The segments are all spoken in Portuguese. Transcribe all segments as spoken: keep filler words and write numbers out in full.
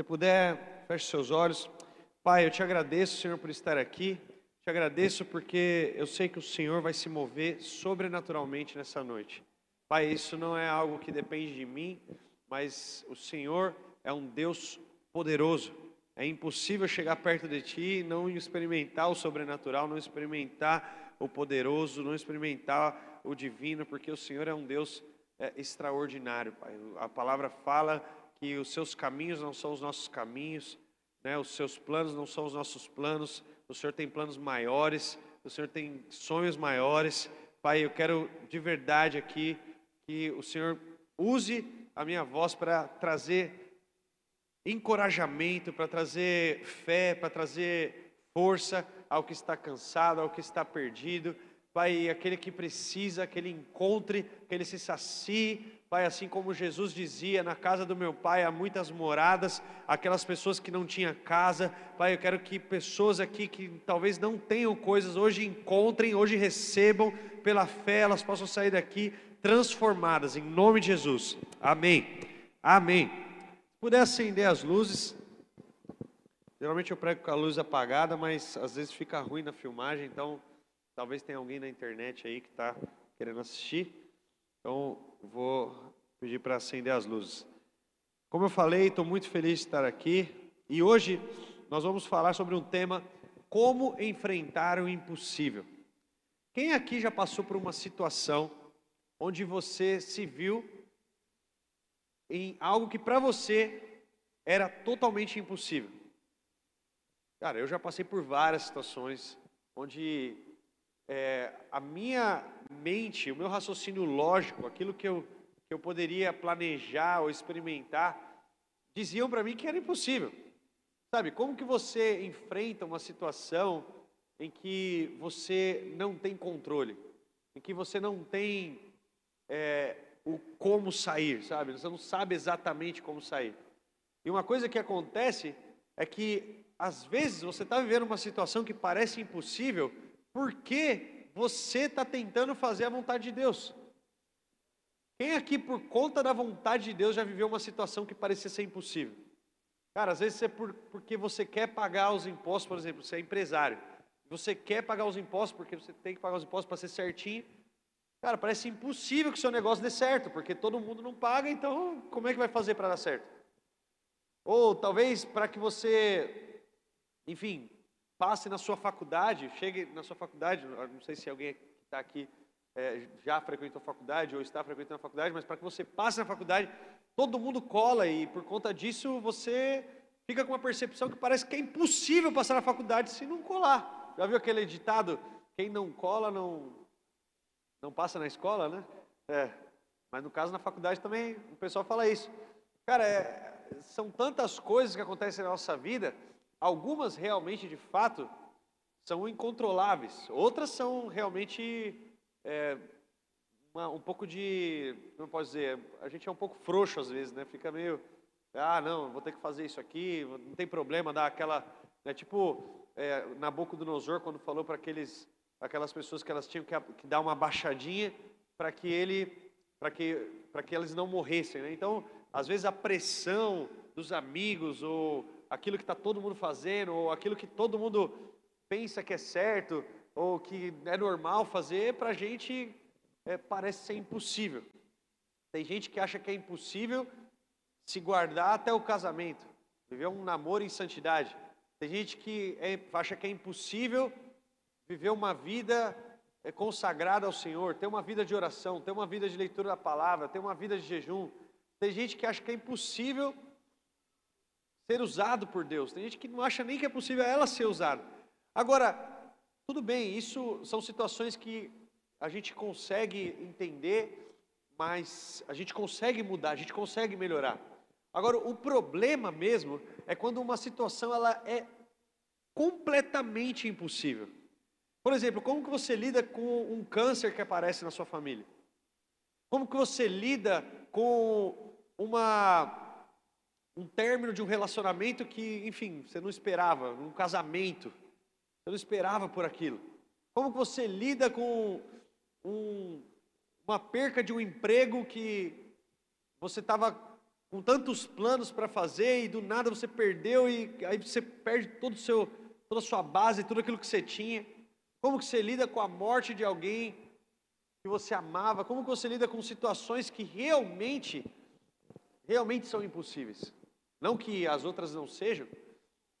Se puder, feche seus olhos. Pai, eu te agradeço, Senhor, por estar aqui. Te agradeço porque eu sei que o Senhor vai se mover sobrenaturalmente nessa noite. Pai, isso não é algo que depende de mim, mas o Senhor é um Deus poderoso. É impossível chegar perto de Ti e não experimentar o sobrenatural, não experimentar o poderoso, não experimentar o divino, porque o Senhor é um Deus é, extraordinário, Pai. A palavra fala que os Seus caminhos não são os nossos caminhos, né? Os Seus planos não são os nossos planos. O Senhor tem planos maiores, o Senhor tem sonhos maiores. Pai, eu quero de verdade aqui que o Senhor use a minha voz para trazer encorajamento, para trazer fé, para trazer força ao que está cansado, ao que está perdido. Pai, aquele que precisa, que ele encontre, que ele se sacie. Pai, assim como Jesus dizia, na casa do meu Pai há muitas moradas, aquelas pessoas que não tinham casa. Pai, eu quero que pessoas aqui que talvez não tenham coisas, hoje encontrem, hoje recebam, pela fé elas possam sair daqui transformadas, em nome de Jesus. Amém. Amém. Se puder acender as luzes, geralmente eu prego com a luz apagada, mas às vezes fica ruim na filmagem, então talvez tenha alguém na internet aí que está querendo assistir. Então, vou pedir para acender as luzes. Como eu falei, estou muito feliz de estar aqui. E hoje nós vamos falar sobre um tema: como enfrentar o impossível. Quem aqui já passou por uma situação onde você se viu em algo que para você era totalmente impossível? Cara, eu já passei por várias situações onde É, a minha mente, o meu raciocínio lógico, aquilo que eu, que eu poderia planejar ou experimentar, diziam para mim que era impossível. Sabe, como que você enfrenta uma situação em que você não tem controle, em que você não tem é, o como sair, sabe? Você não sabe exatamente como sair. E uma coisa que acontece é que, às vezes, você está vivendo uma situação que parece impossível, porque você está tentando fazer a vontade de Deus. Quem aqui, por conta da vontade de Deus, já viveu uma situação que parecia ser impossível? Cara, às vezes é por, porque você quer pagar os impostos, por exemplo, você é empresário. Você quer pagar os impostos porque você tem que pagar os impostos para ser certinho. Cara, parece impossível que o seu negócio dê certo, porque todo mundo não paga, então como é que vai fazer para dar certo? Ou talvez para que você, enfim, passe na sua faculdade, chegue na sua faculdade, não sei se alguém que está aqui é, já frequentou a faculdade ou está frequentando a faculdade, mas para que você passe na faculdade, todo mundo cola e por conta disso você fica com uma percepção que parece que é impossível passar na faculdade se não colar. Já viu aquele ditado, quem não cola não, não passa na escola, né? É, mas no caso na faculdade também o pessoal fala isso. Cara, é, são tantas coisas que acontecem na nossa vida. Algumas realmente, de fato, são incontroláveis. Outras são realmente é, uma, um pouco de, como eu posso dizer, a gente é um pouco frouxo às vezes, né? Fica meio, ah, não, vou ter que fazer isso aqui, não tem problema, dá aquela, né? Tipo, é, Nabucodonosor, quando falou para aqueles, aquelas pessoas que elas tinham que, que dar uma baixadinha para que ele, para que, para que elas não morressem, né? Então, às vezes a pressão dos amigos ou aquilo que está todo mundo fazendo, ou aquilo que todo mundo pensa que é certo, ou que é normal fazer, para a gente é, parece ser impossível. Tem gente que acha que é impossível se guardar até o casamento, viver um namoro em santidade. Tem gente que é, acha que é impossível viver uma vida é, consagrada ao Senhor, ter uma vida de oração, ter uma vida de leitura da palavra, ter uma vida de jejum. Tem gente que acha que é impossível ser usado por Deus. Tem gente que não acha nem que é possível ela ser usada. Agora, tudo bem, isso são situações que a gente consegue entender, mas a gente consegue mudar, a gente consegue melhorar. Agora, o problema mesmo é quando uma situação ela é completamente impossível. Por exemplo, como que você lida com um câncer que aparece na sua família? Como que você lida com uma... um término de um relacionamento que, enfim, você não esperava, um casamento, você não esperava por aquilo. Como você lida com um, uma perca de um emprego que você estava com tantos planos para fazer, e do nada você perdeu, e aí você perde todo o seu, toda a sua base, tudo aquilo que você tinha. Como que você lida com a morte de alguém que você amava? Como que você lida com situações que realmente, realmente são impossíveis? Não que as outras não sejam,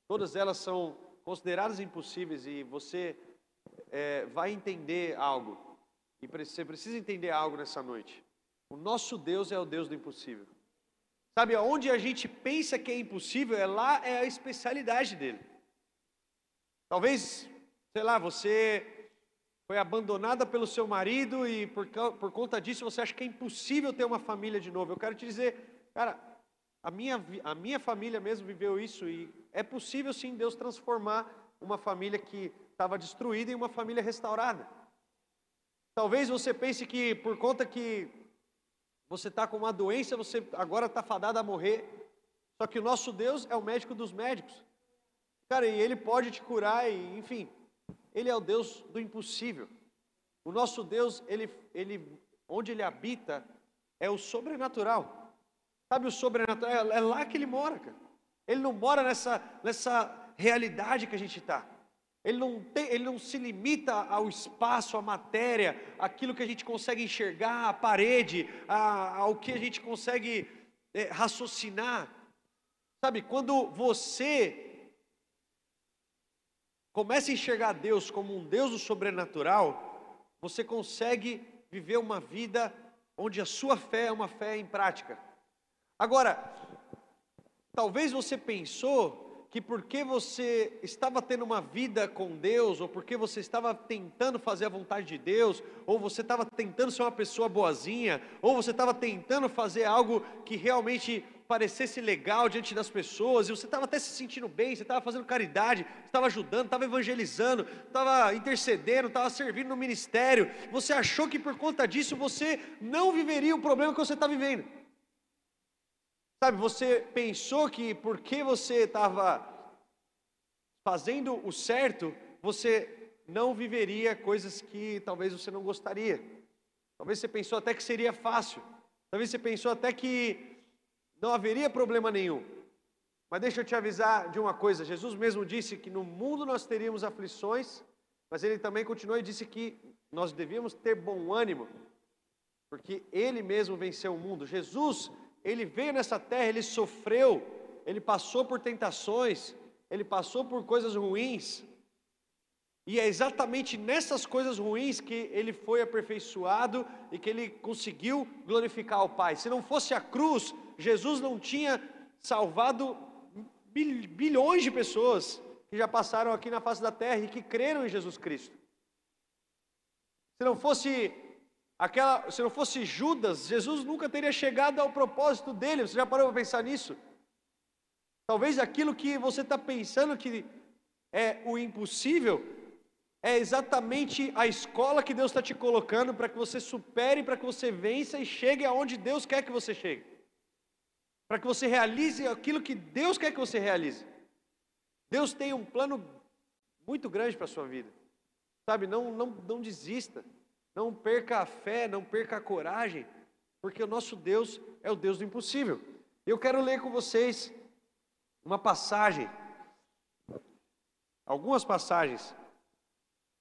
todas elas são consideradas impossíveis, e você é, vai entender algo, e você precisa entender algo nessa noite. O nosso Deus é o Deus do impossível. Sabe, onde a gente pensa que é impossível, é lá é a especialidade dele. Talvez, sei lá, você foi abandonada pelo seu marido e por, por conta disso você acha que é impossível ter uma família de novo. Eu quero te dizer, cara, a minha, a minha família mesmo viveu isso, e é possível sim Deus transformar uma família que estava destruída em uma família restaurada. Talvez você pense que por conta que você está com uma doença, você agora está fadado a morrer. Só que o nosso Deus é o médico dos médicos. Cara, e Ele pode te curar, e, enfim, Ele é o Deus do impossível. O nosso Deus, ele, ele, onde Ele habita, é o sobrenatural. Sabe, o sobrenatural, é lá que Ele mora, cara. Ele não mora nessa, nessa realidade que a gente está. Ele não tem, ele não se limita ao espaço, à matéria, àquilo que a gente consegue enxergar, à parede, à, ao que a gente consegue é, raciocinar. Sabe, quando você começa a enxergar Deus como um Deus do sobrenatural, você consegue viver uma vida onde a sua fé é uma fé em prática. Agora, talvez você pensou que porque você estava tendo uma vida com Deus, ou porque você estava tentando fazer a vontade de Deus, ou você estava tentando ser uma pessoa boazinha, ou você estava tentando fazer algo que realmente parecesse legal diante das pessoas, e você estava até se sentindo bem, você estava fazendo caridade, estava ajudando, estava evangelizando, estava intercedendo, estava servindo no ministério, você achou que por conta disso você não viveria o problema que você está vivendo. Sabe, você pensou que porque você estava fazendo o certo, você não viveria coisas que talvez você não gostaria. Talvez você pensou até que seria fácil. Talvez você pensou até que não haveria problema nenhum. Mas deixa eu te avisar de uma coisa. Jesus mesmo disse que no mundo nós teríamos aflições, mas Ele também continuou e disse que nós devíamos ter bom ânimo, porque Ele mesmo venceu o mundo. Jesus, Ele veio nessa terra, Ele sofreu, Ele passou por tentações, Ele passou por coisas ruins. E é exatamente nessas coisas ruins que Ele foi aperfeiçoado e que Ele conseguiu glorificar o Pai. Se não fosse a cruz, Jesus não tinha salvado bilhões de pessoas que já passaram aqui na face da terra e que creram em Jesus Cristo. Se não fosse... Aquela, se não fosse Judas, Jesus nunca teria chegado ao propósito dele. Você já parou para pensar nisso? Talvez aquilo que você está pensando que é o impossível, é exatamente a escola que Deus está te colocando para que você supere, para que você vença e chegue aonde Deus quer que você chegue. Para que você realize aquilo que Deus quer que você realize. Deus tem um plano muito grande para a sua vida. Sabe, não, não, não desista. Não perca a fé, não perca a coragem, porque o nosso Deus é o Deus do impossível. Eu quero ler com vocês uma passagem, algumas passagens.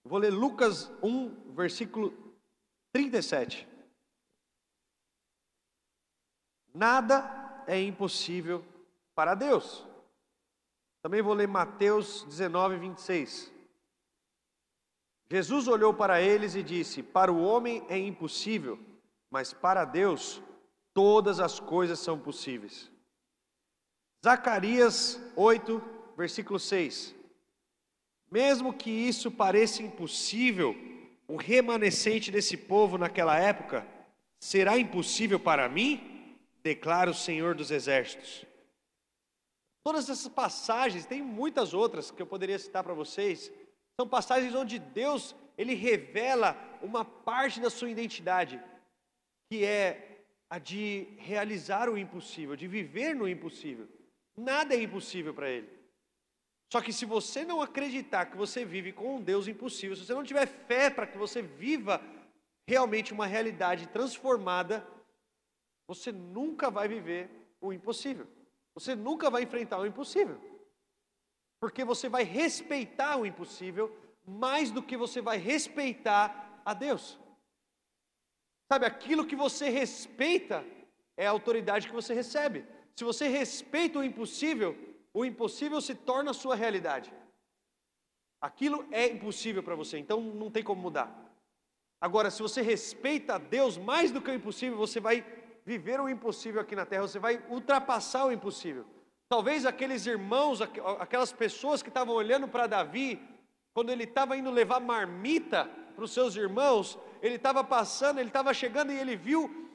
Vou ler Lucas um, versículo trinta e sete. Nada é impossível para Deus. Também vou ler Mateus dezenove, vinte e seis. Jesus olhou para eles e disse: para o homem é impossível, mas para Deus todas as coisas são possíveis. Zacarias oito, versículo seis. Mesmo que isso pareça impossível, o remanescente desse povo naquela época, será impossível para mim? Declara o Senhor dos Exércitos. Todas essas passagens, tem muitas outras que eu poderia citar para vocês, são passagens onde Deus, Ele revela uma parte da sua identidade, que é a de realizar o impossível, de viver no impossível. Nada é impossível para Ele. Só que se você não acreditar que você vive com um Deus impossível, se você não tiver fé para que você viva realmente uma realidade transformada, você nunca vai viver o impossível. Você nunca vai enfrentar o impossível, porque você vai respeitar o impossível mais do que você vai respeitar a Deus. Sabe, aquilo que você respeita é a autoridade que você recebe. Se você respeita o impossível, o impossível se torna a sua realidade. Aquilo é impossível para você, então não tem como mudar. Agora, se você respeita a Deus mais do que o impossível, você vai viver o impossível aqui na terra, você vai ultrapassar o impossível. Talvez aqueles irmãos, aquelas pessoas que estavam olhando para Davi, quando ele estava indo levar marmita para os seus irmãos, ele estava passando, ele estava chegando e ele viu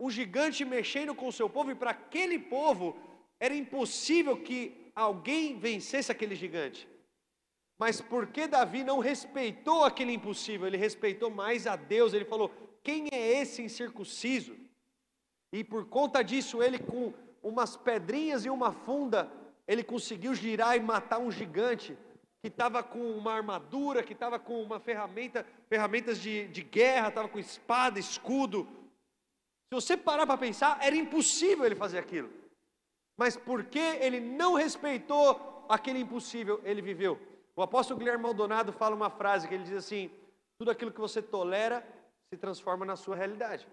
um gigante mexendo com o seu povo, e para aquele povo era impossível que alguém vencesse aquele gigante. Mas porque Davi não respeitou aquele impossível, ele respeitou mais a Deus, ele falou, quem é esse incircunciso? E por conta disso, ele com umas pedrinhas e uma funda, ele conseguiu girar e matar um gigante, que estava com uma armadura, que estava com uma ferramenta, ferramentas de, de guerra, estava com espada, escudo. Se você parar para pensar, era impossível ele fazer aquilo. Mas porque ele não respeitou aquele impossível, ele viveu. O apóstolo Guilherme Maldonado fala uma frase que ele diz assim, tudo aquilo que você tolera se transforma na sua realidade.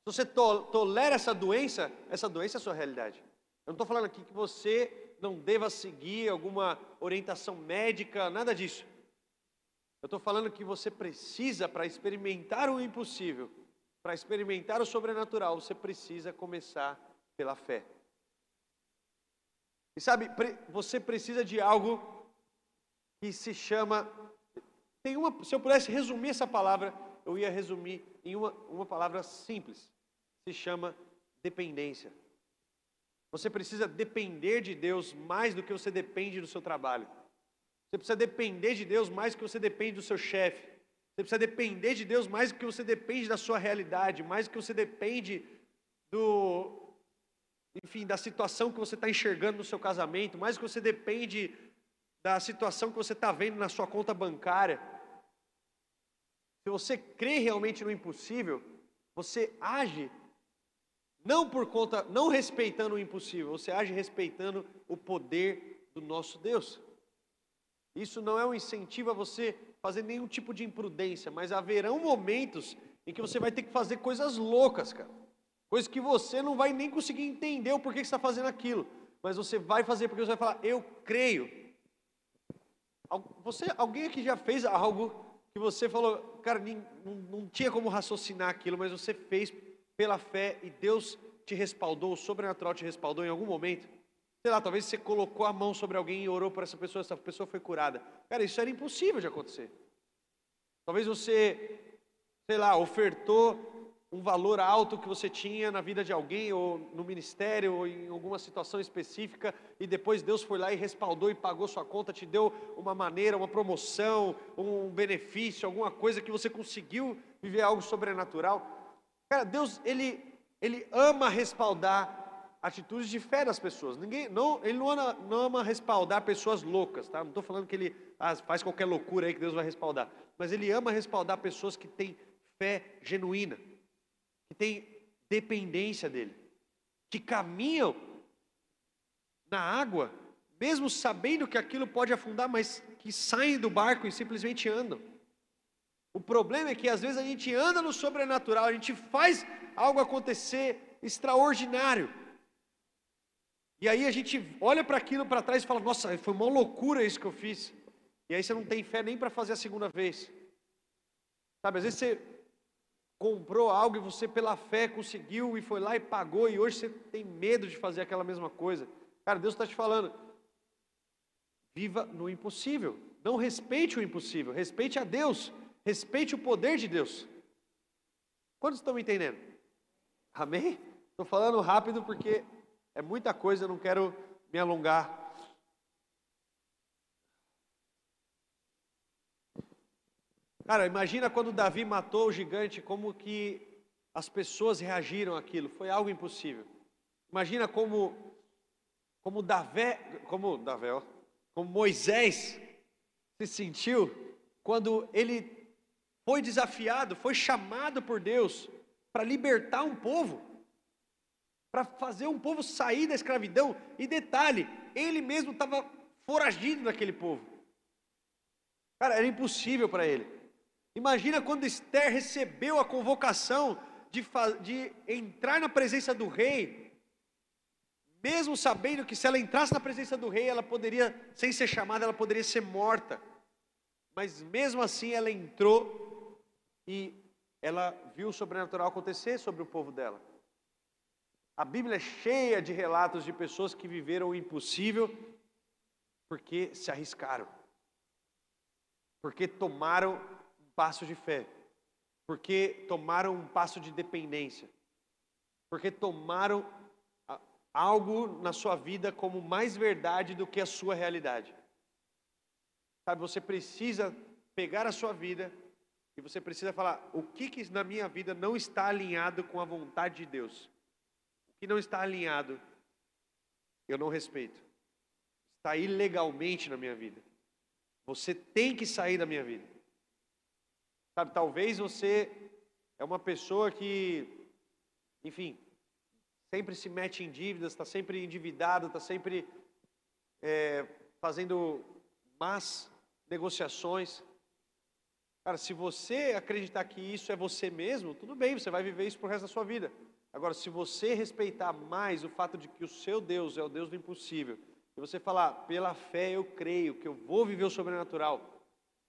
Se você to- tolera essa doença, essa doença é a sua realidade. Eu não estou falando aqui que você não deva seguir alguma orientação médica, nada disso. Eu estou falando que você precisa, para experimentar o impossível, para experimentar o sobrenatural, você precisa começar pela fé. E sabe, você precisa de algo que se chama, tem uma, se eu pudesse resumir essa palavra, eu ia resumir em uma, uma palavra simples, se chama dependência. Você precisa depender de Deus mais do que você depende do seu trabalho. Você precisa depender de Deus mais do que você depende do seu chefe. Você precisa depender de Deus mais do que você depende da sua realidade, mais do que você depende do... enfim, da situação que você está enxergando no seu casamento, mais que você depende da situação que você está vendo na sua conta bancária. Se você crê realmente no impossível, você age não por conta, não respeitando o impossível, você age respeitando o poder do nosso Deus. Isso não é um incentivo a você fazer nenhum tipo de imprudência, mas haverão momentos em que você vai ter que fazer coisas loucas, cara. Coisa que você não vai nem conseguir entender o porquê que você está fazendo aquilo. Mas você vai fazer porque você vai falar, eu creio. Você, alguém aqui já fez algo que você falou, cara, nem, não, não tinha como raciocinar aquilo, mas você fez pela fé e Deus te respaldou, o sobrenatural te respaldou em algum momento. Sei lá, talvez você colocou a mão sobre alguém e orou por essa pessoa, essa pessoa foi curada. Cara, isso era impossível de acontecer. Talvez você, sei lá, ofertou um valor alto que você tinha na vida de alguém, ou no ministério, ou em alguma situação específica, e depois Deus foi lá e respaldou e pagou sua conta, te deu uma maneira, uma promoção, um benefício, alguma coisa que você conseguiu viver algo sobrenatural. Cara, Deus, Ele, ele ama respaldar atitudes de fé das pessoas. Ninguém, não, ele não ama, não ama respaldar pessoas loucas, tá? Não estou falando que Ele ah, faz qualquer loucura aí que Deus vai respaldar, mas Ele ama respaldar pessoas que têm fé genuína, que tem dependência dele, que caminham na água, mesmo sabendo que aquilo pode afundar, mas que saem do barco e simplesmente andam. O problema é que às vezes a gente anda no sobrenatural, a gente faz algo acontecer extraordinário, e aí a gente olha para aquilo para trás e fala, nossa, foi uma loucura isso que eu fiz, e aí você não tem fé nem para fazer a segunda vez, sabe, às vezes você comprou algo e você pela fé conseguiu e foi lá e pagou e hoje você tem medo de fazer aquela mesma coisa. Cara, Deus está te falando, viva no impossível, não respeite o impossível, respeite a Deus, respeite o poder de Deus. Quantos estão me entendendo? Amém? Estou falando rápido porque é muita coisa, eu não quero me alongar. Cara, imagina quando Davi matou o gigante, como que as pessoas reagiram àquilo, foi algo impossível. Imagina como, como, Davi, como, Davi, ó, como Moisés se sentiu quando ele foi desafiado, foi chamado por Deus para libertar um povo. para fazer um povo sair da escravidão. E detalhe, ele mesmo estava foragido daquele povo. Cara, era impossível para ele. Imagina quando Esther recebeu a convocação de, de entrar na presença do rei, mesmo sabendo que se ela entrasse na presença do rei, ela poderia, sem ser chamada, ela poderia ser morta. Mas mesmo assim ela entrou e ela viu o sobrenatural acontecer sobre o povo dela. A Bíblia é cheia de relatos de pessoas que viveram o impossível porque se arriscaram, porque tomaram um passo de fé, porque tomaram um passo de dependência, porque tomaram algo na sua vida como mais verdade do que a sua realidade. Sabe, você precisa pegar a sua vida e você precisa falar: o que que na minha vida não está alinhado com a vontade de Deus? Que não está alinhado, eu não respeito. Está ilegalmente na minha vida. Você tem que sair da minha vida. Sabe, talvez você é uma pessoa que, enfim, sempre se mete em dívidas, está sempre endividado, está sempre é, fazendo más negociações. Cara, se você acreditar que isso é você mesmo, tudo bem, você vai viver isso pro resto da sua vida. Agora, se você respeitar mais o fato de que o seu Deus é o Deus do impossível, e você falar: pela fé eu creio que eu vou viver o sobrenatural,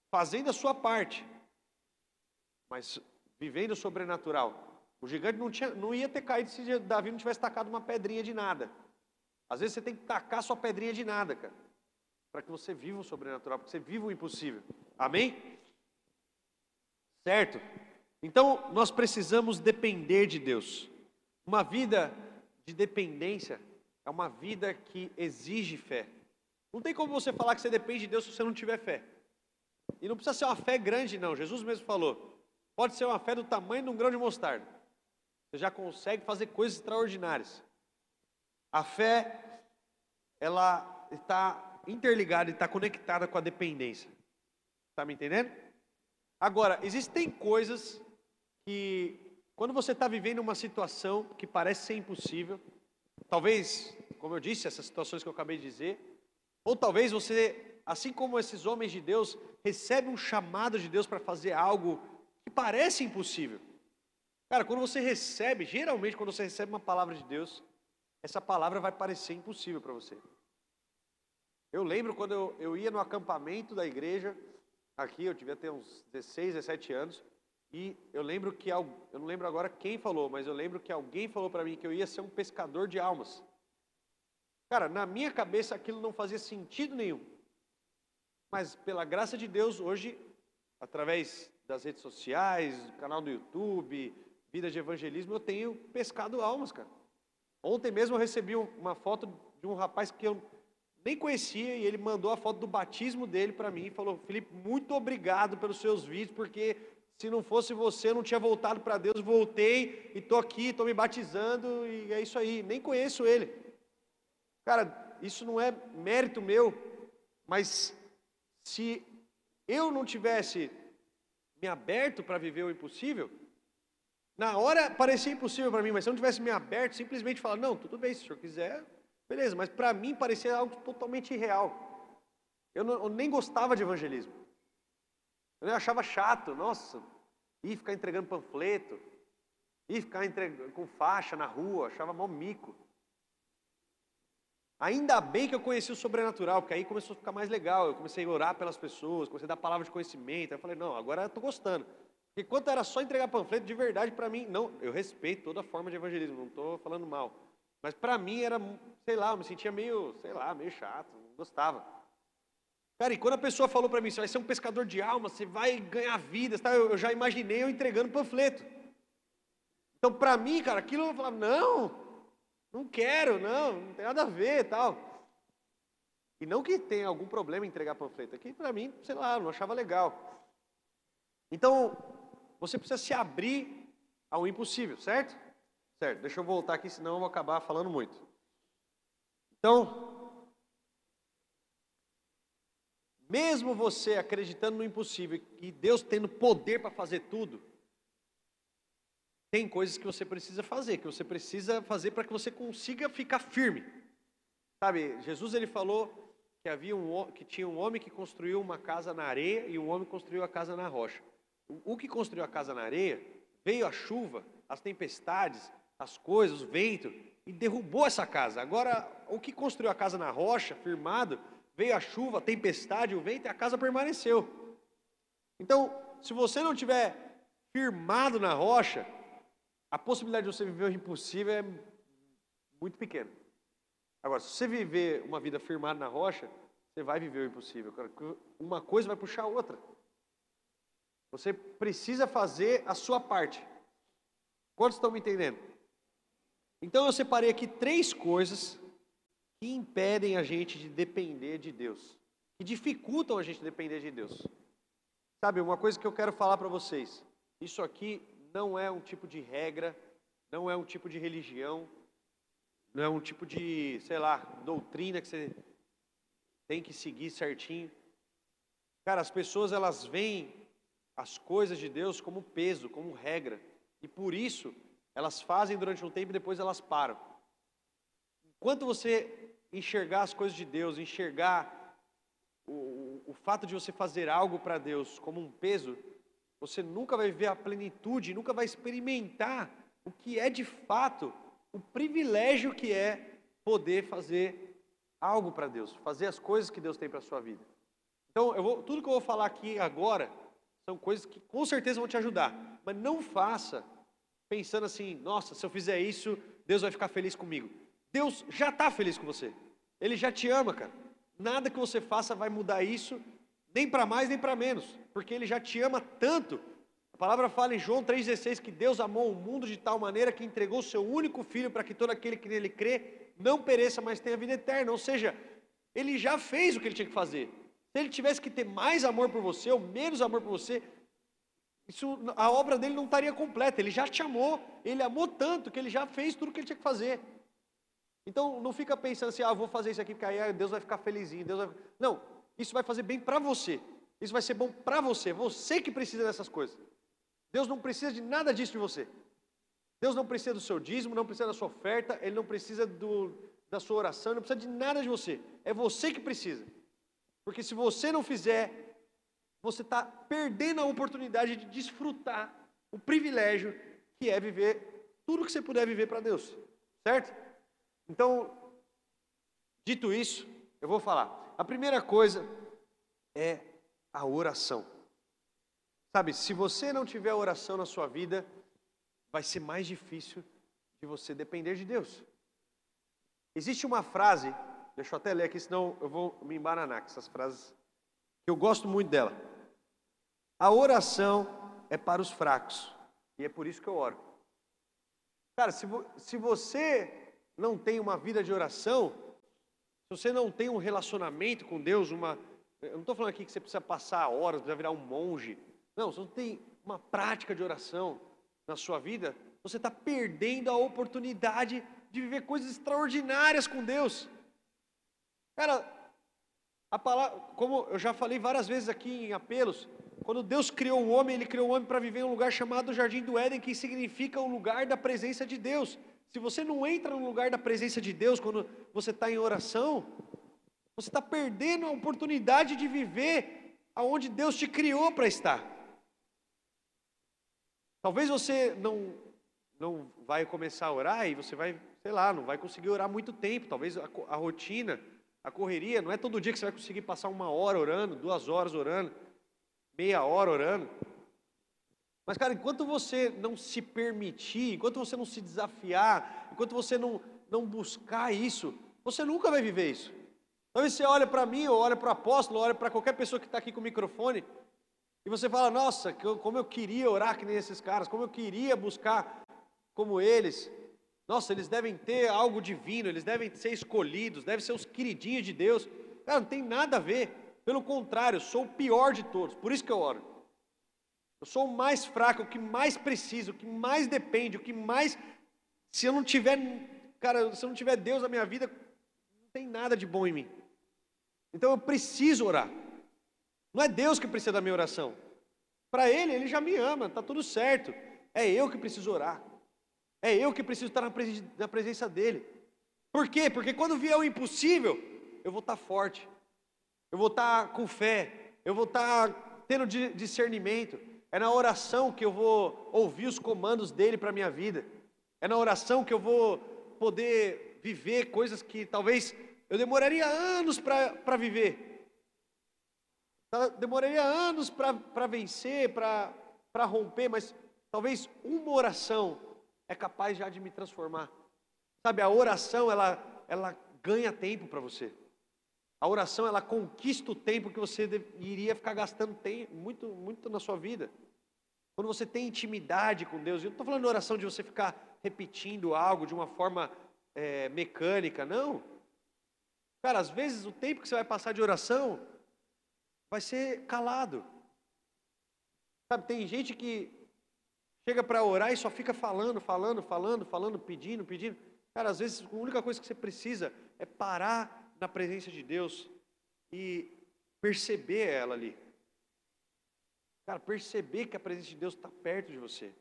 fazendo a sua parte, mas vivendo o sobrenatural. O gigante não, tinha, não ia ter caído se Davi não tivesse tacado uma pedrinha de nada. Às vezes você tem que tacar sua pedrinha de nada, cara, para que você viva o sobrenatural, para que você viva o impossível. Amém? Certo? Então, nós precisamos depender de Deus. Uma vida de dependência é uma vida que exige fé. Não tem como você falar que você depende de Deus se você não tiver fé. E não precisa ser uma fé grande, não. Jesus mesmo falou. Pode ser uma fé do tamanho de um grão de mostarda. Você já consegue fazer coisas extraordinárias. A fé, ela está interligada e está conectada com a dependência. Está me entendendo? Agora, existem coisas que... Quando você está vivendo uma situação que parece ser impossível, talvez, como eu disse, essas situações que eu acabei de dizer, ou talvez você, assim como esses homens de Deus, recebe um chamado de Deus para fazer algo que parece impossível. Cara, quando você recebe, geralmente quando você recebe uma palavra de Deus, essa palavra vai parecer impossível para você. Eu lembro quando eu, eu ia no acampamento da igreja, aqui eu devia ter uns dezesseis, dezessete anos, e eu lembro que, eu não lembro agora quem falou, mas eu lembro que alguém falou para mim que eu ia ser um pescador de almas. Cara, na minha cabeça aquilo não fazia sentido nenhum. Mas pela graça de Deus, hoje, através das redes sociais, do canal do YouTube, Vida de Evangelismo, eu tenho pescado almas, cara. Ontem mesmo eu recebi uma foto de um rapaz que eu nem conhecia e ele mandou a foto do batismo dele para mim e falou: Felipe, muito obrigado pelos seus vídeos, porque... se não fosse você, eu não tinha voltado para Deus, voltei e estou aqui, estou me batizando e é isso aí. Nem conheço ele. Cara, isso não é mérito meu, mas se eu não tivesse me aberto para viver o impossível, na hora parecia impossível para mim, mas se eu não tivesse me aberto, simplesmente falar: não, tudo bem, se o senhor quiser, beleza, mas para mim parecia algo totalmente irreal. Eu, não, eu nem gostava de evangelismo. Eu achava chato, nossa, ir ficar entregando panfleto, ir ficar entregando, com faixa na rua, achava mó mico. Ainda bem que eu conheci o sobrenatural, porque aí começou a ficar mais legal, eu comecei a orar pelas pessoas, comecei a dar palavra de conhecimento, aí eu falei: não, agora eu tô gostando. Porque enquanto era só entregar panfleto, de verdade, para mim, não, eu respeito toda forma de evangelismo, não tô falando mal. Mas para mim era, sei lá, eu me sentia meio, sei lá, meio chato, não gostava. Cara, e quando a pessoa falou para mim: você vai ser um pescador de almas, você vai ganhar vidas, tá? eu, eu já imaginei eu entregando panfleto. Então, para mim, cara, aquilo eu falava: não, não quero, não, não tem nada a ver e tal. E não que tenha algum problema em entregar panfleto, aqui para mim, sei lá, não achava legal. Então, você precisa se abrir ao impossível, certo? Certo, deixa eu voltar aqui, senão eu vou acabar falando muito. Então... mesmo você acreditando no impossível e Deus tendo poder para fazer tudo, Tem coisas que você precisa fazer, que você precisa fazer para que você consiga ficar firme. Sabe, Jesus ele falou que, havia um, que tinha um homem que construiu uma casa na areia e um homem construiu a casa na rocha. O, o que construiu a casa na areia, veio a chuva, as tempestades, as coisas, o vento, e derrubou essa casa. Agora, o que construiu a casa na rocha, firmado, veio a chuva, a tempestade, o vento, e a casa permaneceu. Então, se você não tiver firmado na rocha, a possibilidade de você viver o impossível é muito pequena. Agora, se você viver uma vida firmada na rocha, você vai viver o impossível. Uma coisa vai puxar a outra. Você precisa fazer a sua parte. Quantos estão me entendendo? Então eu separei aqui três coisas que impedem a gente de depender de Deus, que dificultam a gente depender de Deus. Sabe, uma coisa que eu quero falar para vocês, isso aqui não é um tipo de regra, não é um tipo de religião, não é um tipo de, sei lá, doutrina que você tem que seguir certinho. Cara, as pessoas elas veem as coisas de Deus como peso, como regra, e por isso elas fazem durante um tempo e depois elas param. Enquanto você enxergar as coisas de Deus, enxergar o, o, o fato de você fazer algo para Deus como um peso, você nunca vai ver a plenitude, nunca vai experimentar o que é de fato, o privilégio que é poder fazer algo para Deus, fazer as coisas que Deus tem para a sua vida. Então, eu vou, tudo que eu vou falar aqui agora, são coisas que com certeza vão te ajudar, mas não faça pensando assim, nossa, se eu fizer isso, Deus vai ficar feliz comigo. Deus já está feliz com você, Ele já te ama, cara. Nada que você faça vai mudar isso, nem para mais, nem para menos, porque Ele já te ama tanto. A palavra fala em João três dezesseis que Deus amou o mundo de tal maneira que entregou o seu único filho para que todo aquele que nele crê não pereça, mas tenha vida eterna. Ou seja, Ele já fez o que Ele tinha que fazer. Se Ele tivesse que ter mais amor por você ou menos amor por você, isso, a obra dEle não estaria completa. Ele já te amou, Ele amou tanto que Ele já fez tudo o que Ele tinha que fazer. Então, não fica pensando assim, ah, vou fazer isso aqui porque aí Deus vai ficar felizinho, Deus vai... Não, isso vai fazer bem para você. Isso vai ser bom para você, você que precisa dessas coisas. Deus não precisa de nada disso de você. Deus não precisa do seu dízimo, não precisa da sua oferta, Ele não precisa do, da sua oração, Ele não precisa de nada de você. É você que precisa. Porque se você não fizer, você está perdendo a oportunidade de desfrutar o privilégio que é viver tudo que você puder viver para Deus. Certo? Então, dito isso, eu vou falar. A primeira coisa é a oração. Sabe, se você não tiver oração na sua vida, vai ser mais difícil de você depender de Deus. Existe uma frase, deixa eu até ler aqui, senão eu vou me embananar com essas frases, que eu gosto muito dela. A oração é para os fracos, e é por isso que eu oro. Cara, se, vo- se você não tem uma vida de oração, se você não tem um relacionamento com Deus, uma... eu não estou falando aqui que você precisa passar horas, precisa virar um monge. Não, se você não tem uma prática de oração na sua vida, você está perdendo a oportunidade de viver coisas extraordinárias com Deus. Cara, a palavra, como eu já falei várias vezes aqui em apelos, quando Deus criou o homem, Ele criou o homem para viver em um lugar chamado Jardim do Éden, que significa o lugar da presença de Deus. Se você não entra no lugar da presença de Deus quando você está em oração, você está perdendo a oportunidade de viver aonde Deus te criou para estar. Talvez você não, não vai começar a orar e você vai, sei lá, não vai conseguir orar muito tempo, talvez a, a rotina... A correria, não é todo dia que você vai conseguir passar uma hora orando, duas horas orando, meia hora orando. Mas, cara, enquanto você não se permitir, enquanto você não se desafiar, enquanto você não, não buscar isso, você nunca vai viver isso. Talvez você olhe para mim, ou olhe para o apóstolo, ou olhe para qualquer pessoa que está aqui com o microfone, e você fala, nossa, como eu queria orar que nem esses caras, como eu queria buscar como eles... Nossa, eles devem ter algo divino, eles devem ser escolhidos, devem ser os queridinhos de Deus. Cara, não tem nada a ver. Pelo contrário, eu sou o pior de todos, por isso que eu oro. Eu sou o mais fraco, o que mais precisa, o que mais depende, o que mais... Se eu não tiver, cara, se eu não tiver Deus na minha vida, não tem nada de bom em mim. Então eu preciso orar. Não é Deus que precisa da minha oração. Para Ele, Ele já me ama, está tudo certo. É eu que preciso orar. É eu que preciso estar na presença dele. Por quê? Porque quando vier o impossível, eu vou estar forte. Eu vou estar com fé. Eu vou estar tendo discernimento. É na oração que eu vou ouvir os comandos dele para a minha vida. É na oração que eu vou poder viver coisas que talvez eu demoraria anos para viver. Demoraria anos para vencer, para romper, mas talvez uma oração é capaz já de me transformar. Sabe, a oração ela, ela ganha tempo para você. A oração ela conquista o tempo que você iria ficar gastando tempo, muito, muito na sua vida. Quando você tem intimidade com Deus, eu não estou falando de oração de você ficar repetindo algo de uma forma é, mecânica, não. Cara, às vezes o tempo que você vai passar de oração vai ser calado. Sabe, tem gente que chega para orar e só fica falando, falando, falando, falando, pedindo, pedindo. Cara, às vezes a única coisa que você precisa é parar na presença de Deus e perceber ela ali. Cara, perceber que a presença de Deus está perto de você.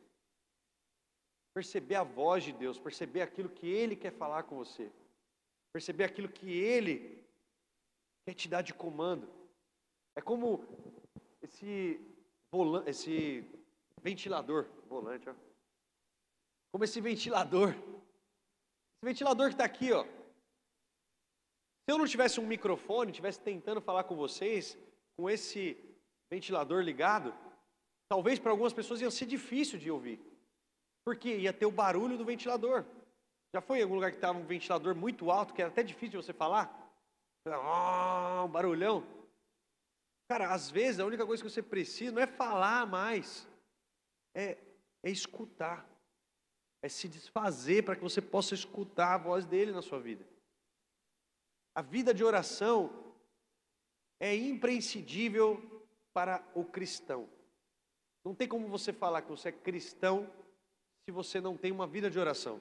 Perceber a voz de Deus, perceber aquilo que Ele quer falar com você. Perceber aquilo que Ele quer te dar de comando. É como esse, volan- esse ventilador, volante, ó. Como esse ventilador. Esse ventilador que está aqui, ó. Se eu não tivesse um microfone, estivesse tentando falar com vocês, com esse ventilador ligado, talvez para algumas pessoas ia ser difícil de ouvir. Porque ia ter o barulho do ventilador. Já foi em algum lugar que estava um ventilador muito alto, que era até difícil de você falar? Oh, um barulhão. Cara, às vezes a única coisa que você precisa não é falar mais, é, é escutar. É se desfazer para que você possa escutar a voz dele na sua vida. A vida de oração é imprescindível para o cristão. Não tem como você falar que você é cristão se você não tem uma vida de oração.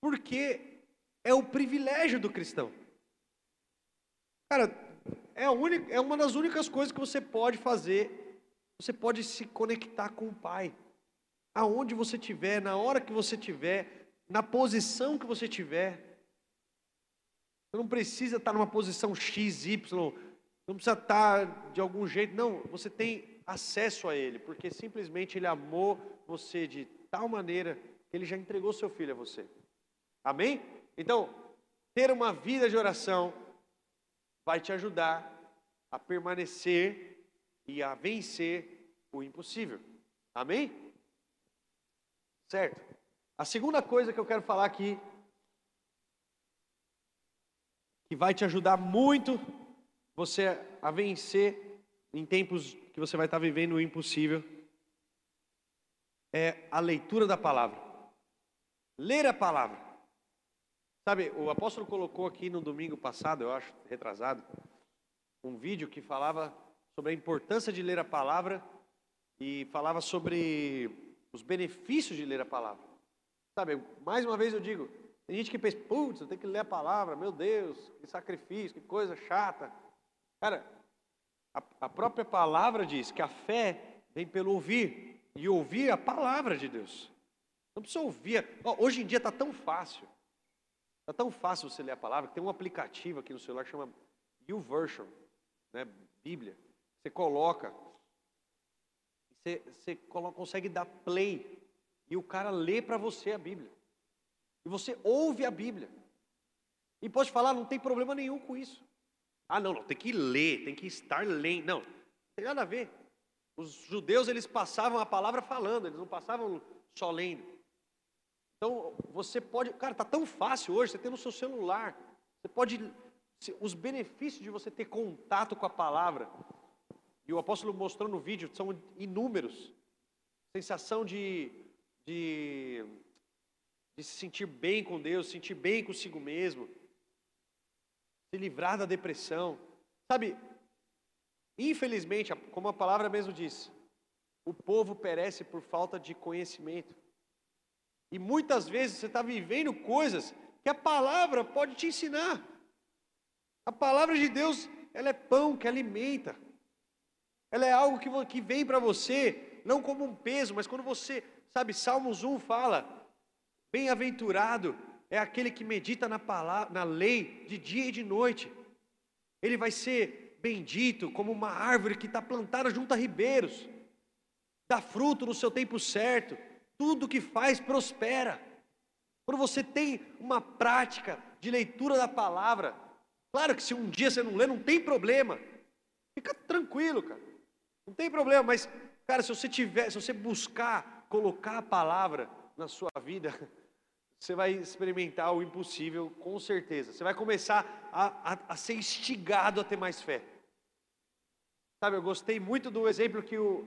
Porque é o privilégio do cristão. Cara, é, a única, é uma das únicas coisas que você pode fazer. Você pode se conectar com o Pai. Aonde você estiver, na hora que você estiver, na posição que você estiver. Você não precisa estar numa posição X, Y. Não precisa estar de algum jeito. Não, você tem acesso a Ele. Porque simplesmente Ele amou você de tal maneira que Ele já entregou seu filho a você. Amém? Então, ter uma vida de oração vai te ajudar a permanecer e a vencer o impossível. Amém? Certo? A segunda coisa que eu quero falar aqui, que vai te ajudar muito você a vencer em tempos que você vai estar vivendo o impossível, é a leitura da palavra. Ler a palavra. Sabe, o apóstolo colocou aqui no domingo passado, eu acho, retrasado, um vídeo que falava sobre a importância de ler a palavra e falava sobre os benefícios de ler a palavra. Sabe, mais uma vez eu digo, tem gente que pensa, putz, eu tenho que ler a palavra, meu Deus, que sacrifício, que coisa chata. Cara, a, a própria palavra diz que a fé vem pelo ouvir, e ouvir a palavra de Deus. Não precisa ouvir, ó, hoje em dia está tão fácil. Está tão fácil você ler a palavra, que tem um aplicativo aqui no celular que chama YouVersion, né, Bíblia. Você coloca, você, você coloca, consegue dar play e o cara lê para você a Bíblia. E você ouve a Bíblia. E pode falar, não tem problema nenhum com isso. Ah não, não, tem que ler, tem que estar lendo. Não, não tem nada a ver. Os judeus eles passavam a palavra falando, eles não passavam só lendo. Então, você pode... Cara, está tão fácil hoje, você tem no seu celular. Você pode... Os benefícios de você ter contato com a palavra, e o apóstolo mostrou no vídeo, são inúmeros. Sensação de... De, de se sentir bem com Deus, se sentir bem consigo mesmo. Se livrar da depressão. Sabe, infelizmente, como a palavra mesmo diz, o povo perece por falta de conhecimento. E muitas vezes você está vivendo coisas que a palavra pode te ensinar. A palavra de Deus, ela é pão que alimenta. Ela é algo que, que vem para você não como um peso, mas quando você, sabe, Salmos um fala, bem-aventurado é aquele que medita na palavra, na lei, de dia e de noite. Ele vai ser bendito como uma árvore que está plantada junto a ribeiros, dá fruto no seu tempo certo, tudo que faz prospera. Quando você tem uma prática de leitura da palavra, claro que se um dia você não lê, não tem problema, fica tranquilo, cara, não tem problema, mas, cara, se você tiver, se você buscar colocar a palavra na sua vida, você vai experimentar o impossível, com certeza. Você vai começar a, a, a ser instigado a ter mais fé, sabe? Eu gostei muito do exemplo que o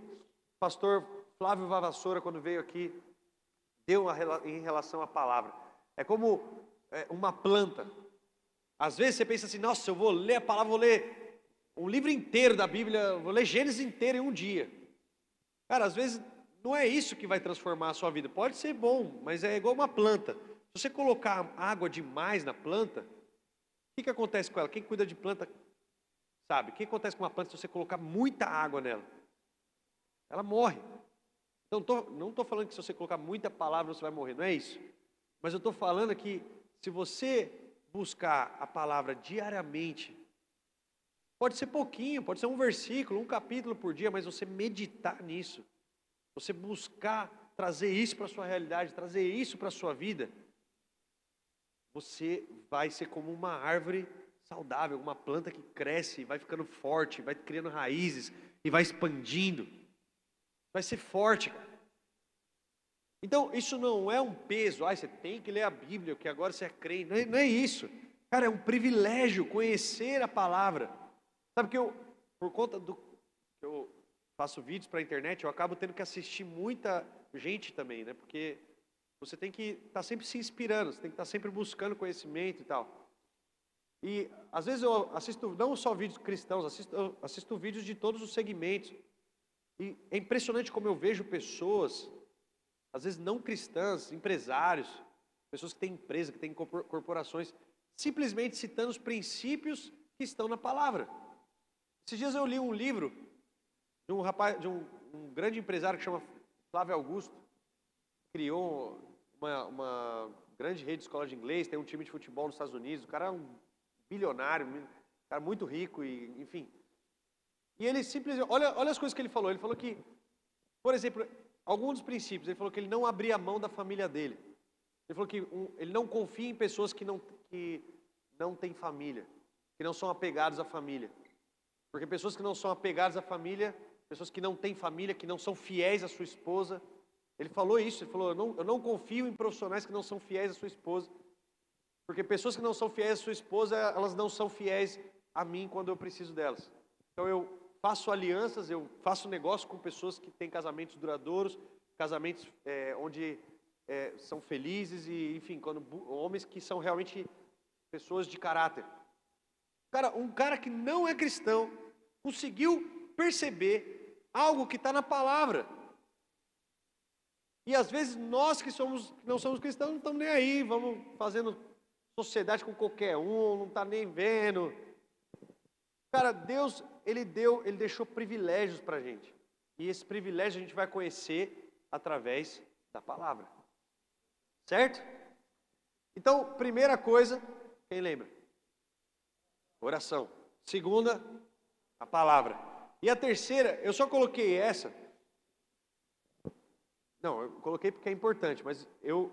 pastor Flávio Vavassoura, quando veio aqui, deu em relação à palavra. É como uma planta. Às vezes você pensa assim, nossa, eu vou ler a palavra, vou ler um livro inteiro da Bíblia, vou ler Gênesis inteiro em um dia. Cara, às vezes não é isso que vai transformar a sua vida. Pode ser bom, mas é igual uma planta. Se você colocar água demais na planta, o que, que acontece com ela? Quem cuida de planta sabe. O que acontece com uma planta se você colocar muita água nela? Ela morre. Então, tô, não estou falando que se você colocar muita palavra você vai morrer, não é isso. Mas eu estou falando que se você buscar a palavra diariamente, pode ser pouquinho, pode ser um versículo, um capítulo por dia, mas você meditar nisso, você buscar trazer isso para a sua realidade, trazer isso para a sua vida, você vai ser como uma árvore saudável, uma planta que cresce, vai ficando forte, vai criando raízes e vai expandindo. Vai ser forte, cara. Então, isso não é um peso. Ai, você tem que ler a Bíblia, que agora você é crente. Não é, não é isso. Cara, é um privilégio conhecer a palavra. Sabe que eu, por conta do que eu faço vídeos para a internet, eu acabo tendo que assistir muita gente também, né? Porque você tem que estar sempre se inspirando, você tem que estar sempre buscando conhecimento e tal. E, às vezes, eu assisto não só vídeos cristãos, assisto, eu assisto vídeos de todos os segmentos. E é impressionante como eu vejo pessoas, às vezes não cristãs, empresários, pessoas que têm empresa, que têm corporações, simplesmente citando os princípios que estão na palavra. Esses dias eu li um livro de um rapaz, de um, um grande empresário que chama Flávio Augusto, criou uma, uma grande rede de escola de inglês, tem um time de futebol nos Estados Unidos, o cara é um bilionário, um cara muito rico, e, enfim... E ele simplesmente, olha, olha as coisas que ele falou. Ele falou que, por exemplo, alguns dos princípios, ele falou que ele não abria a mão da família dele. Ele falou que um, ele não confia em pessoas que não, que não têm família, que não são apegados à família. Porque pessoas que não são apegadas à família, pessoas que não têm família, que não são fiéis à sua esposa. Ele falou isso, ele falou, eu não, eu não confio em profissionais que não são fiéis à sua esposa. Porque pessoas que não são fiéis à sua esposa, elas não são fiéis a mim quando eu preciso delas. Então eu... faço alianças, eu faço negócio com pessoas que têm casamentos duradouros, casamentos é, onde é, são felizes e, enfim, quando, homens que são realmente pessoas de caráter. Cara, um cara que não é cristão conseguiu perceber algo que está na palavra. E às vezes nós que somos, não somos cristãos, não estamos nem aí, vamos fazendo sociedade com qualquer um, não está nem vendo. Cara, Deus... Ele deu, ele deixou privilégios para a gente. E esse privilégio a gente vai conhecer através da palavra. Certo? Então, primeira coisa, quem lembra? Oração. Segunda, a palavra. E a terceira, eu só coloquei essa. Não, eu coloquei porque é importante, mas eu,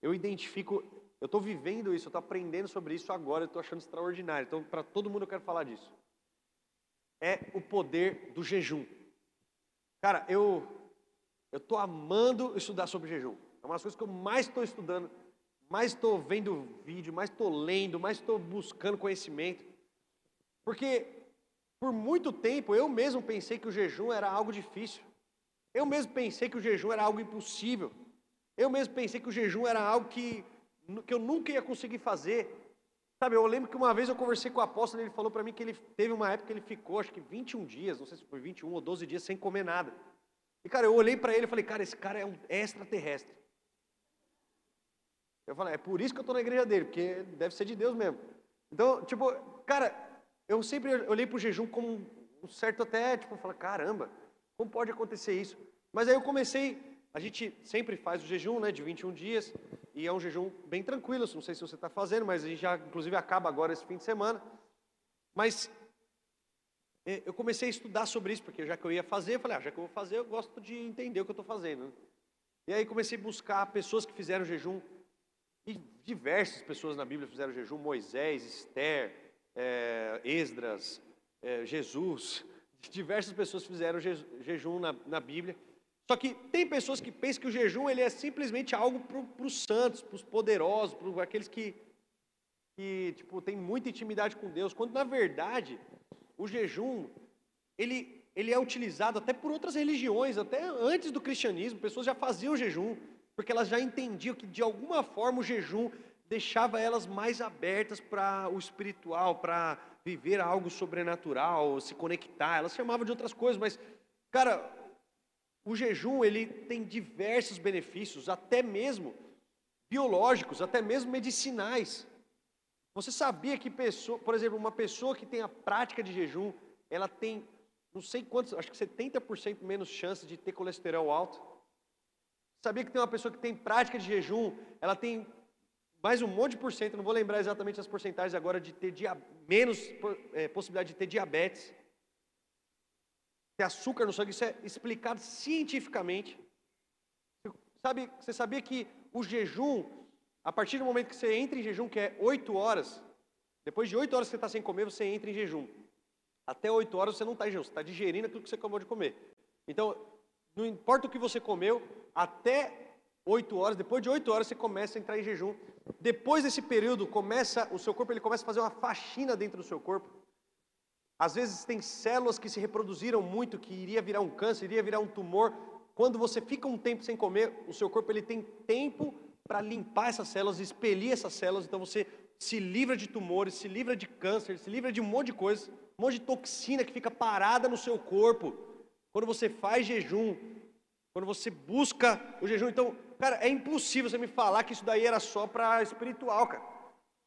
eu identifico, eu estou vivendo isso, eu estou aprendendo sobre isso agora, eu estou achando extraordinário. Então, para todo mundo eu quero falar disso. É o poder do jejum. Cara, eu eu tô amando estudar sobre jejum. É uma das coisas que eu mais estou estudando, mais estou vendo vídeo, mais estou lendo, mais estou buscando conhecimento. Porque por muito tempo eu mesmo pensei que o jejum era algo difícil. Eu mesmo pensei que o jejum era algo impossível. Eu mesmo pensei que o jejum era algo que, que eu nunca ia conseguir fazer. Sabe, eu lembro que uma vez eu conversei com o apóstolo e ele falou para mim que ele teve uma época que ele ficou, acho que vinte e um dias, não sei se foi vinte e um ou doze dias, sem comer nada. E, cara, eu olhei para ele e falei, cara, esse cara é um extraterrestre. Eu falei, é por isso que eu estou na igreja dele, porque deve ser de Deus mesmo. Então, tipo, cara, eu sempre olhei para o jejum como um certo até, tipo, falar, caramba, como pode acontecer isso? Mas aí eu comecei, a gente sempre faz o jejum, né, de vinte e um dias, e é um jejum bem tranquilo, não sei se você está fazendo, mas a gente já, inclusive, acaba agora esse fim de semana. Mas eu comecei a estudar sobre isso, porque já que eu ia fazer, eu falei, ah, já que eu vou fazer, eu gosto de entender o que eu estou fazendo, né? E aí comecei a buscar pessoas que fizeram jejum, e diversas pessoas na Bíblia fizeram jejum, Moisés, Esther, é, Esdras, é, Jesus, diversas pessoas fizeram je, jejum na, na Bíblia. Só que tem pessoas que pensam que o jejum ele é simplesmente algo para os santos, para os poderosos, para aqueles que, que tipo, tem muita intimidade com Deus, quando na verdade o jejum, ele, ele é utilizado até por outras religiões, até antes do cristianismo, pessoas já faziam jejum, porque elas já entendiam que de alguma forma o jejum deixava elas mais abertas para o espiritual, para viver algo sobrenatural, se conectar, elas chamavam de outras coisas, mas cara, o jejum ele tem diversos benefícios, até mesmo biológicos, até mesmo medicinais. Você sabia que, pessoa, por exemplo, uma pessoa que tem a prática de jejum, ela tem, não sei quantos, acho que setenta por cento menos chance de ter colesterol alto? Sabia que tem uma pessoa que tem prática de jejum, ela tem mais um monte de por cento, não vou lembrar exatamente as porcentagens agora, de ter dia, menos é, possibilidade de ter diabetes, ter açúcar no sangue, isso é explicado cientificamente. Sabe, você sabia que o jejum, a partir do momento que você entra em jejum, que é oito horas, depois de oito horas que você está sem comer, você entra em jejum. Até oito horas você não está em jejum, você está digerindo aquilo que você acabou de comer. Então, não importa o que você comeu, até oito horas, depois de oito horas você começa a entrar em jejum. Depois desse período, começa, o seu corpo ele começa a fazer uma faxina dentro do seu corpo. Às vezes tem células que se reproduziram muito, que iria virar um câncer, iria virar um tumor. Quando você fica um tempo sem comer, o seu corpo ele tem tempo para limpar essas células, expelir essas células, então você se livra de tumores, se livra de câncer, se livra de um monte de coisa, um monte de toxina que fica parada no seu corpo, quando você faz jejum, quando você busca o jejum. Então, cara, é impossível você me falar que isso daí era só para espiritual, cara.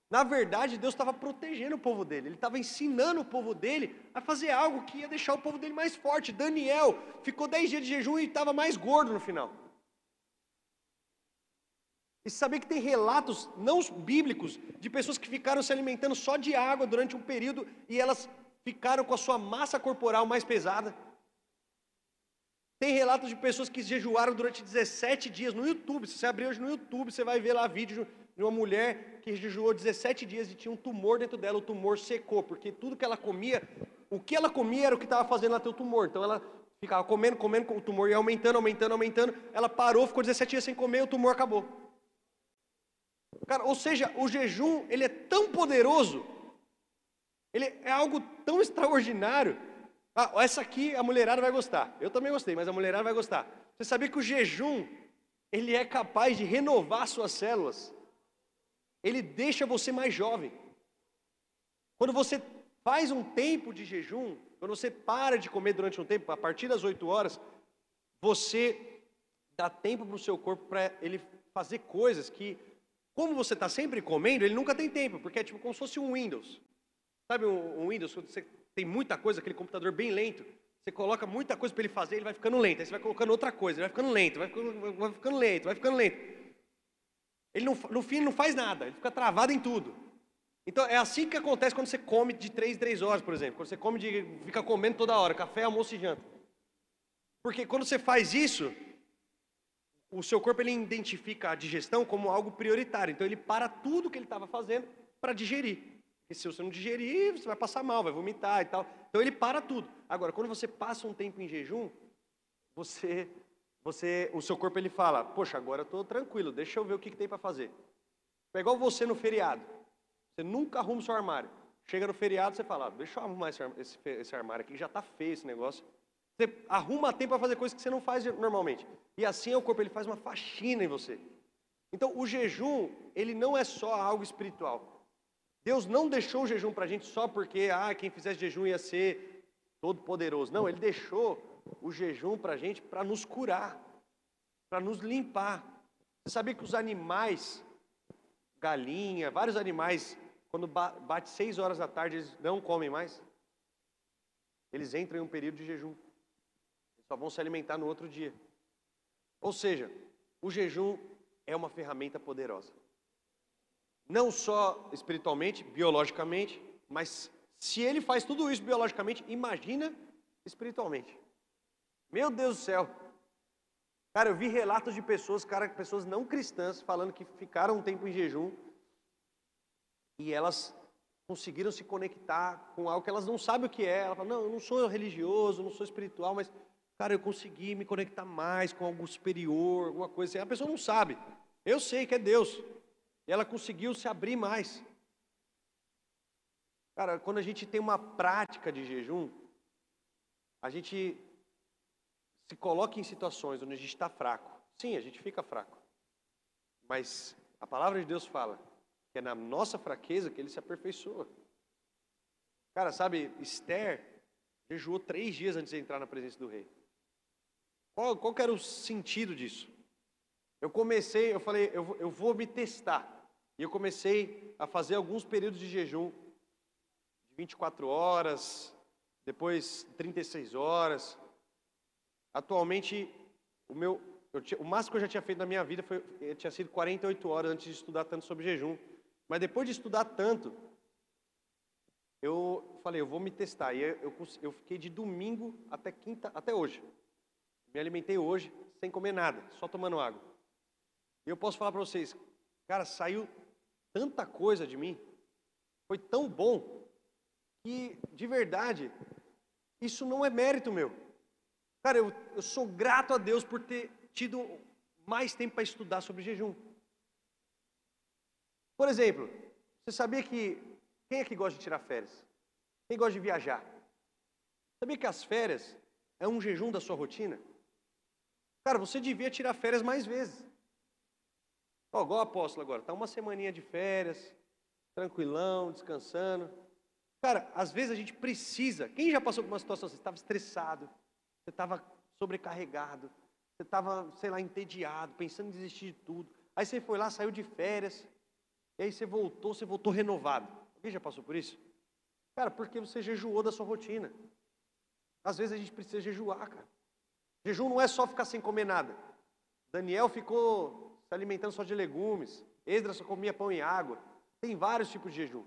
Na verdade, Deus estava protegendo o povo dele, ele estava ensinando o povo dele a fazer algo que ia deixar o povo dele mais forte. Daniel ficou dez dias de jejum e estava mais gordo no final. E saber que tem relatos não bíblicos de pessoas que ficaram se alimentando só de água durante um período e elas ficaram com a sua massa corporal mais pesada. Tem relatos de pessoas que jejuaram durante dezessete dias no YouTube. Se você abrir hoje no YouTube, você vai ver lá vídeo de uma mulher que jejuou dezessete dias e tinha um tumor dentro dela. O tumor secou, porque tudo que ela comia, o que ela comia era o que estava fazendo lá ter o tumor. Então ela ficava comendo, comendo, o tumor ia aumentando, aumentando, aumentando. Ela parou, ficou dezessete dias sem comer e o tumor acabou. Cara, ou seja, o jejum, ele é tão poderoso, ele é algo tão extraordinário. Ah, essa aqui a mulherada vai gostar. Eu também gostei, mas a mulherada vai gostar. Você sabia que o jejum, ele é capaz de renovar suas células? Ele deixa você mais jovem. Quando você faz um tempo de jejum, quando você para de comer durante um tempo, a partir das oito horas, você dá tempo para o seu corpo, para ele fazer coisas que... Como você está sempre comendo, ele nunca tem tempo, porque é tipo como se fosse um Windows. Sabe um, um Windows, quando você tem muita coisa, aquele computador bem lento, você coloca muita coisa para ele fazer, ele vai ficando lento, aí você vai colocando outra coisa, ele vai ficando lento, vai ficando, vai ficando lento, vai ficando lento. Ele não, no fim ele não faz nada, ele fica travado em tudo. Então é assim que acontece quando você come de três em três horas, por exemplo, quando você come de, fica comendo toda hora, café, almoço e janta. Porque quando você faz isso... O seu corpo ele identifica a digestão como algo prioritário, então ele para tudo que ele estava fazendo para digerir. Porque se você não digerir, você vai passar mal, vai vomitar e tal. Então ele para tudo. Agora, quando você passa um tempo em jejum, você, você, o seu corpo ele fala, poxa, agora eu estou tranquilo, deixa eu ver o que, que tem para fazer. É igual você no feriado, você nunca arruma o seu armário. Chega no feriado, você fala, ah, deixa eu arrumar esse, esse, esse armário aqui, já está feio esse negócio. Você arruma tempo para fazer coisas que você não faz normalmente. E assim o corpo ele faz uma faxina em você. Então o jejum, ele não é só algo espiritual. Deus não deixou o jejum para a gente só porque ah, quem fizesse jejum ia ser todo poderoso. Não, ele deixou o jejum para a gente para nos curar, para nos limpar. Você sabia que os animais, galinha, vários animais, quando bate seis horas da tarde, eles não comem mais? Eles entram em um período de jejum. Só vão se alimentar no outro dia. Ou seja, o jejum é uma ferramenta poderosa. Não só espiritualmente, biologicamente, mas se ele faz tudo isso biologicamente, imagina espiritualmente. Meu Deus do céu. Cara, eu vi relatos de pessoas, cara, pessoas não cristãs, falando que ficaram um tempo em jejum e elas conseguiram se conectar com algo que elas não sabem o que é. Ela fala, não, eu não sou religioso, não sou espiritual, mas, cara, eu consegui me conectar mais com algo superior, alguma coisa assim. A pessoa não sabe. Eu sei que é Deus. E ela conseguiu se abrir mais. Cara, quando a gente tem uma prática de jejum, a gente se coloca em situações onde a gente está fraco. Sim, a gente fica fraco. Mas a palavra de Deus fala que é na nossa fraqueza que ele se aperfeiçoa. Cara, sabe, Esther jejuou três dias antes de entrar na presença do rei. Qual, qual que era o sentido disso? Eu comecei, eu falei, eu, eu vou me testar. E eu comecei a fazer alguns períodos de jejum, de vinte e quatro horas, depois trinta e seis horas. Atualmente, o, meu, eu tinha, o máximo que eu já tinha feito na minha vida foi, tinha sido quarenta e oito horas antes de estudar tanto sobre jejum. Mas depois de estudar tanto, eu falei, eu vou me testar. E eu, eu, eu fiquei de domingo até quinta, até hoje. Me alimentei hoje sem comer nada, só tomando água. E eu posso falar para vocês, cara, saiu tanta coisa de mim, foi tão bom, que de verdade, isso não é mérito meu. Cara, eu, eu sou grato a Deus por ter tido mais tempo para estudar sobre jejum. Por exemplo, você sabia que... Quem é que gosta de tirar férias? Quem gosta de viajar? Sabia que as férias é um jejum da sua rotina? Cara, você devia tirar férias mais vezes. Ó, igual o apóstolo agora, tá uma semaninha de férias, tranquilão, descansando. Cara, às vezes a gente precisa. Quem já passou por uma situação assim? Você estava estressado, você estava sobrecarregado, você estava, sei lá, entediado, pensando em desistir de tudo. Aí você foi lá, saiu de férias, e aí você voltou, você voltou renovado. Alguém já passou por isso? Cara, porque você jejuou da sua rotina. Às vezes a gente precisa jejuar, cara. Jejum não é só ficar sem comer nada. Daniel ficou se alimentando só de legumes, Esdras só comia pão e água. Tem vários tipos de jejum.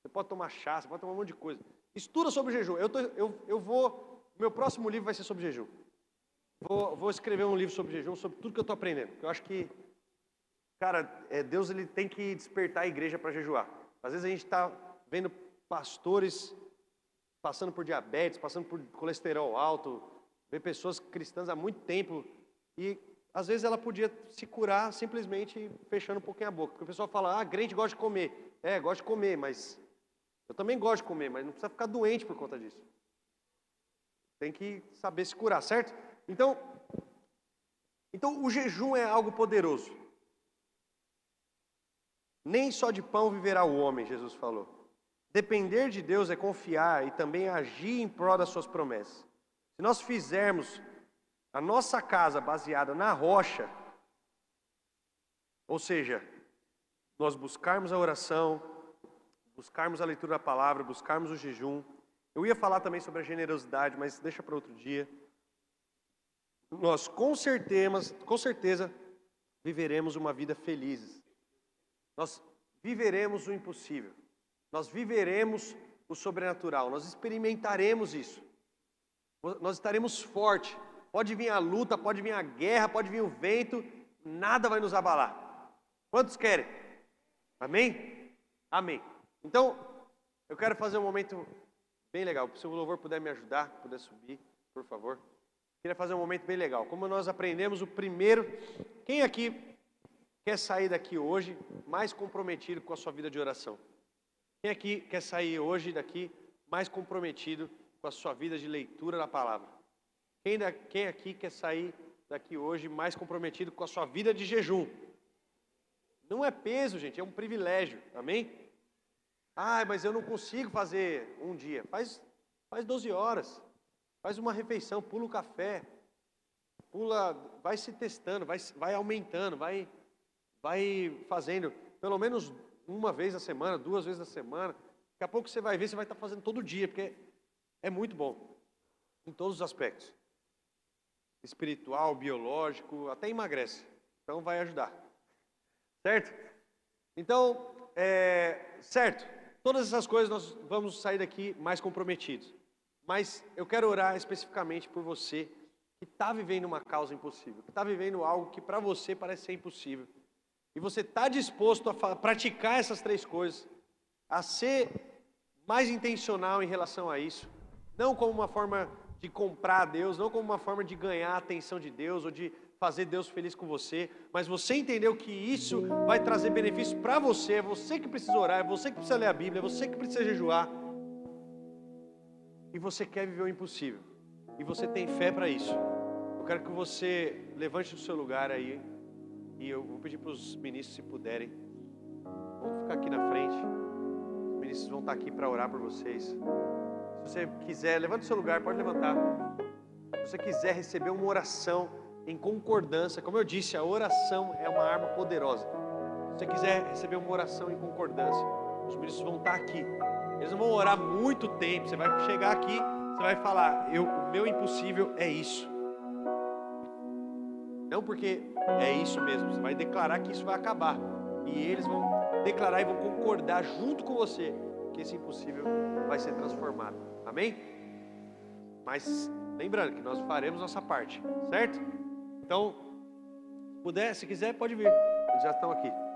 Você pode tomar chá, você pode tomar um monte de coisa. Estuda sobre jejum. Eu, tô, eu, eu vou... Meu próximo livro vai ser sobre jejum. Vou, vou escrever um livro sobre jejum, sobre tudo que eu estou aprendendo. Eu acho que, cara, é, Deus ele tem que despertar a igreja para jejuar. Às vezes a gente está vendo pastores passando por diabetes, passando por colesterol alto, ver pessoas cristãs há muito tempo, e às vezes ela podia se curar simplesmente fechando um pouquinho a boca, porque o pessoal fala, ah, crente gosta de comer, é, gosta de comer, mas eu também gosto de comer, mas não precisa ficar doente por conta disso, tem que saber se curar, certo? Então, então o jejum é algo poderoso, nem só de pão viverá o homem, Jesus falou, depender de Deus é confiar e também agir em prol das suas promessas. Se nós fizermos a nossa casa baseada na rocha, ou seja, nós buscarmos a oração, buscarmos a leitura da palavra, buscarmos o jejum. Eu ia falar também sobre a generosidade, mas deixa para outro dia. Nós com certeza, com certeza viveremos uma vida feliz. Nós viveremos o impossível. Nós viveremos o sobrenatural. Nós experimentaremos isso. Nós estaremos fortes, pode vir a luta, pode vir a guerra, pode vir o vento, nada vai nos abalar. Quantos querem? Amém? Amém. Então, eu quero fazer um momento bem legal, se o louvor puder me ajudar, puder subir, por favor. Queria fazer um momento bem legal, como nós aprendemos o primeiro, quem aqui quer sair daqui hoje mais comprometido com a sua vida de oração? Quem aqui quer sair hoje daqui mais comprometido com a sua vida de leitura da palavra? Quem, da, quem aqui quer sair daqui hoje mais comprometido com a sua vida de jejum? Não é peso, gente, é um privilégio, amém? Ah, mas eu não consigo fazer um dia. Faz, faz doze horas, faz uma refeição, pula o café, pula, vai se testando, vai, vai aumentando, vai, vai fazendo pelo menos uma vez na semana, duas vezes na semana. Daqui a pouco você vai ver, você vai estar fazendo todo dia, porque é muito bom, em todos os aspectos. espiritual, biológico, até emagrece. Então vai ajudar. Certo? Então, é, certo. Todas essas coisas nós vamos sair daqui mais comprometidos. Mas eu quero orar especificamente por você que está vivendo uma causa impossível, que está vivendo algo que para você parece ser impossível. E você está disposto a praticar essas três coisas, a ser mais intencional em relação a isso. Não como uma forma de comprar a Deus, não como uma forma de ganhar a atenção de Deus ou de fazer Deus feliz com você, mas você entendeu que isso vai trazer benefício para você, é você que precisa orar, é você que precisa ler a Bíblia, é você que precisa jejuar. E você quer viver o impossível. E você tem fé para isso. Eu quero que você levante o seu lugar aí. E eu vou pedir para os ministros, se puderem, vão ficar aqui na frente. Os ministros vão estar aqui para orar por vocês. Se você quiser, levante o seu lugar, pode levantar. Se você quiser receber uma oração em concordância, como eu disse, a oração é uma arma poderosa. Se você quiser receber uma oração em concordância, os ministros vão estar aqui. Eles não vão orar muito tempo. Você vai chegar aqui, você vai falar: eu, o meu impossível é isso. Não porque é isso mesmo, você vai declarar que isso vai acabar. E eles vão declarar e vão concordar junto com você que esse impossível vai ser transformado. Amém? Mas lembrando que nós faremos nossa parte, certo? Então, se puder, se quiser, pode vir. Eles já estão aqui.